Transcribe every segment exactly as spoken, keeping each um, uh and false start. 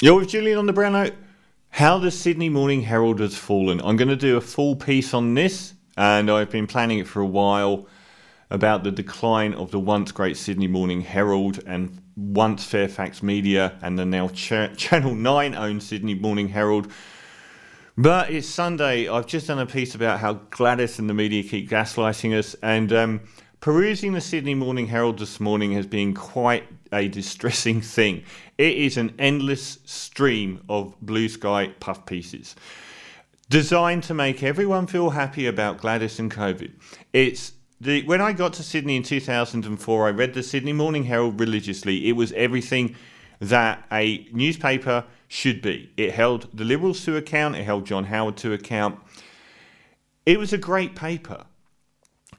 You're with Julian on the Brown Note. How the Sydney Morning Herald has fallen. I'm going to do a full piece on this, and I've been planning it for a while, about the decline of the once great Sydney Morning Herald and once Fairfax Media and the now Ch- Channel nine owned Sydney Morning Herald. But it's Sunday. I've just done a piece about how Gladys and the media keep gaslighting us, and um, perusing the Sydney Morning Herald this morning has been quite a distressing thing. It is an endless stream of blue sky puff pieces designed to make everyone feel happy about Gladys and COVID. It's the, when I got to Sydney in two thousand four, I read the Sydney Morning Herald religiously. It was everything that a newspaper should be. It held the Liberals to account. It held John Howard to account. It was a great paper,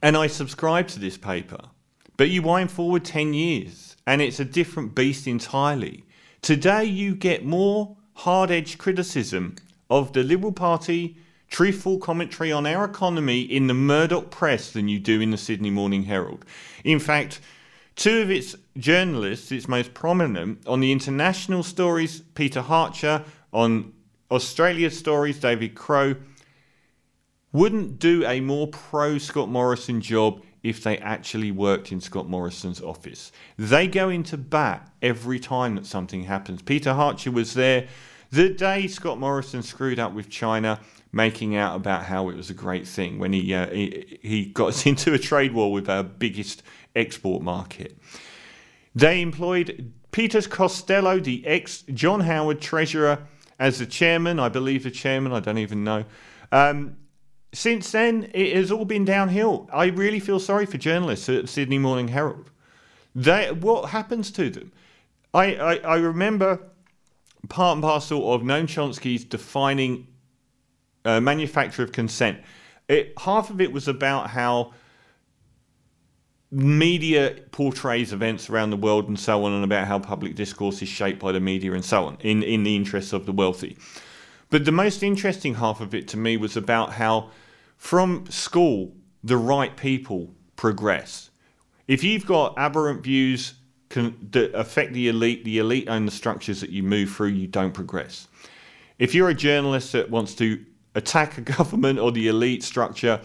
and I subscribed to this paper. But you wind forward ten years, and it's a different beast entirely. Today you get more hard-edged criticism of the Liberal Party, truthful commentary on our economy in the Murdoch press than you do in the Sydney Morning Herald. In fact, two of its journalists, its most prominent, on the international stories, Peter Hartcher, on Australia stories, David Crow, wouldn't do a more pro-Scott Morrison job if they actually worked in Scott Morrison's office. They go into bat every time that something happens. Peter Hartcher was there the day Scott Morrison screwed up with China, making out about how it was a great thing when he uh, he, he got us into a trade war with our biggest export market. They employed Peter Costello, the ex-John Howard treasurer, as the chairman. I believe the chairman, I don't even know. Um... Since then, it has all been downhill. I really feel sorry for journalists at the Sydney Morning Herald. They, what happens to them? I, I, I remember part and parcel of Noam Chomsky's defining uh, manufacture of consent. It, half of it was about how media portrays events around the world and so on, and about how public discourse is shaped by the media and so on, in, in the interests of the wealthy. But the most interesting half of it to me was about how from school, the right people progress. If you've got aberrant views that affect the elite, the elite own the structures that you move through, you don't progress. If you're a journalist that wants to attack a government or the elite structure,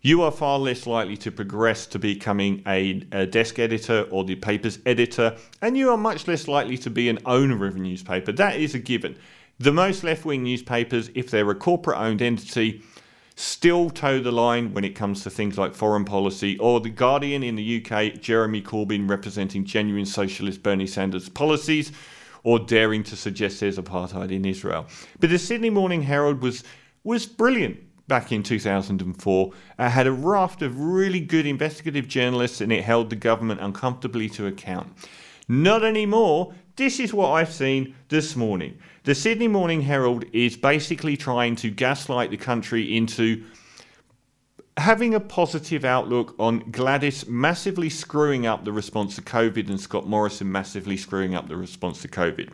you are far less likely to progress to becoming a, a desk editor or the paper's editor, and you are much less likely to be an owner of a newspaper. That is a given. The most left-wing newspapers, if they're a corporate-owned entity, still toe the line when it comes to things like foreign policy, or The Guardian in the U K, Jeremy Corbyn representing genuine socialist Bernie Sanders policies, or daring to suggest there's apartheid in Israel. But the Sydney Morning Herald was, was brilliant back in two thousand four. It had a raft of really good investigative journalists, and it held the government uncomfortably to account. Not anymore. This is what I've seen this morning. The Sydney Morning Herald is basically trying to gaslight the country into having a positive outlook on Gladys massively screwing up the response to COVID and Scott Morrison massively screwing up the response to COVID.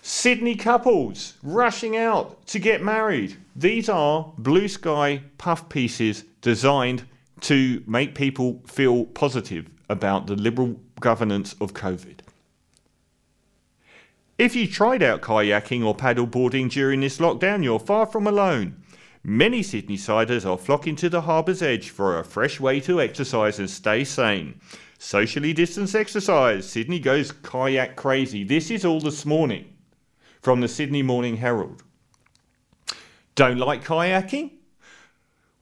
Sydney couples rushing out to get married. These are blue sky puff pieces designed to make people feel positive about the Liberal governance of COVID. If you tried out kayaking or paddleboarding during this lockdown, you're far from alone. Many Sydneysiders are flocking to the harbour's edge for a fresh way to exercise and stay sane. Socially distanced exercise. Sydney goes kayak crazy. This is all this morning from the Sydney Morning Herald. Don't like kayaking?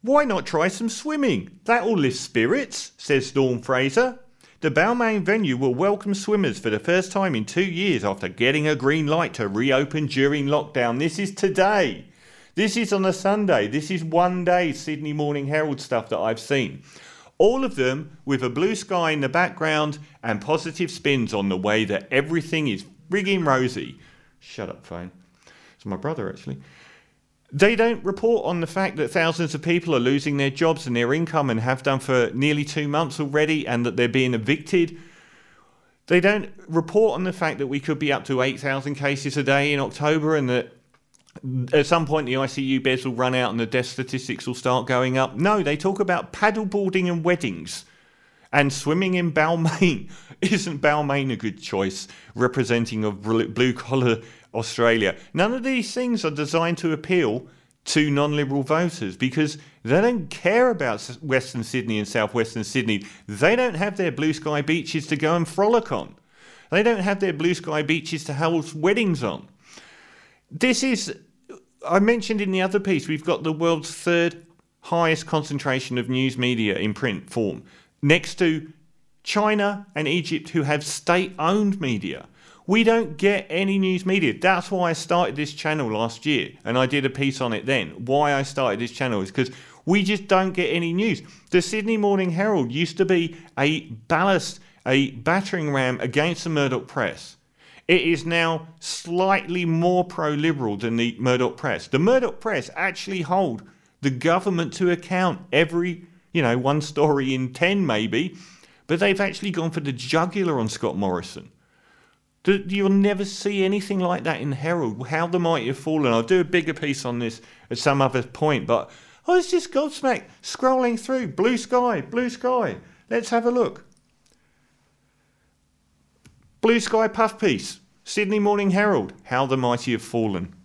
Why not try some swimming? That'll lift spirits, says Storm Fraser. The Balmain venue will welcome swimmers for the first time in two years after getting a green light to reopen during lockdown. This is today. This is on a Sunday. This is one day Sydney Morning Herald stuff that I've seen. All of them with a blue sky in the background and positive spins on the way that everything is frigging rosy. Shut up, phone. It's my brother, actually. They don't report on the fact that thousands of people are losing their jobs and their income and have done for nearly two months already, and that they're being evicted. They don't report on the fact that we could be up to eight thousand cases a day in October, and that at some point the I C U beds will run out and the death statistics will start going up. No, they talk about paddleboarding and weddings And swimming in Balmain. Isn't Balmain a good choice representing a blue-collar Australia? None of these things are designed to appeal to non-Liberal voters because they don't care about Western Sydney and South Western Sydney. They don't have their blue-sky beaches to go and frolic on. They don't have their blue-sky beaches to hold weddings on. This is, I mentioned in the other piece, we've got the world's third highest concentration of news media in print form, next to China and Egypt, who have state-owned media. We don't get any news media. That's why I started this channel last year, and I did a piece on it then. Why I started this channel is because we just don't get any news. The Sydney Morning Herald used to be a ballast, a battering ram against the Murdoch press. It is now slightly more pro-liberal than the Murdoch press. The Murdoch press actually hold the government to account every, you know, one story in ten maybe, but they've actually gone for the jugular on Scott Morrison. You'll never see anything like that in Herald. How the mighty have fallen. I'll do a bigger piece on this at some other point, but I was just gobsmacked scrolling through. Blue sky, blue sky. Let's have a look. Blue sky puff piece. Sydney Morning Herald. How the mighty have fallen.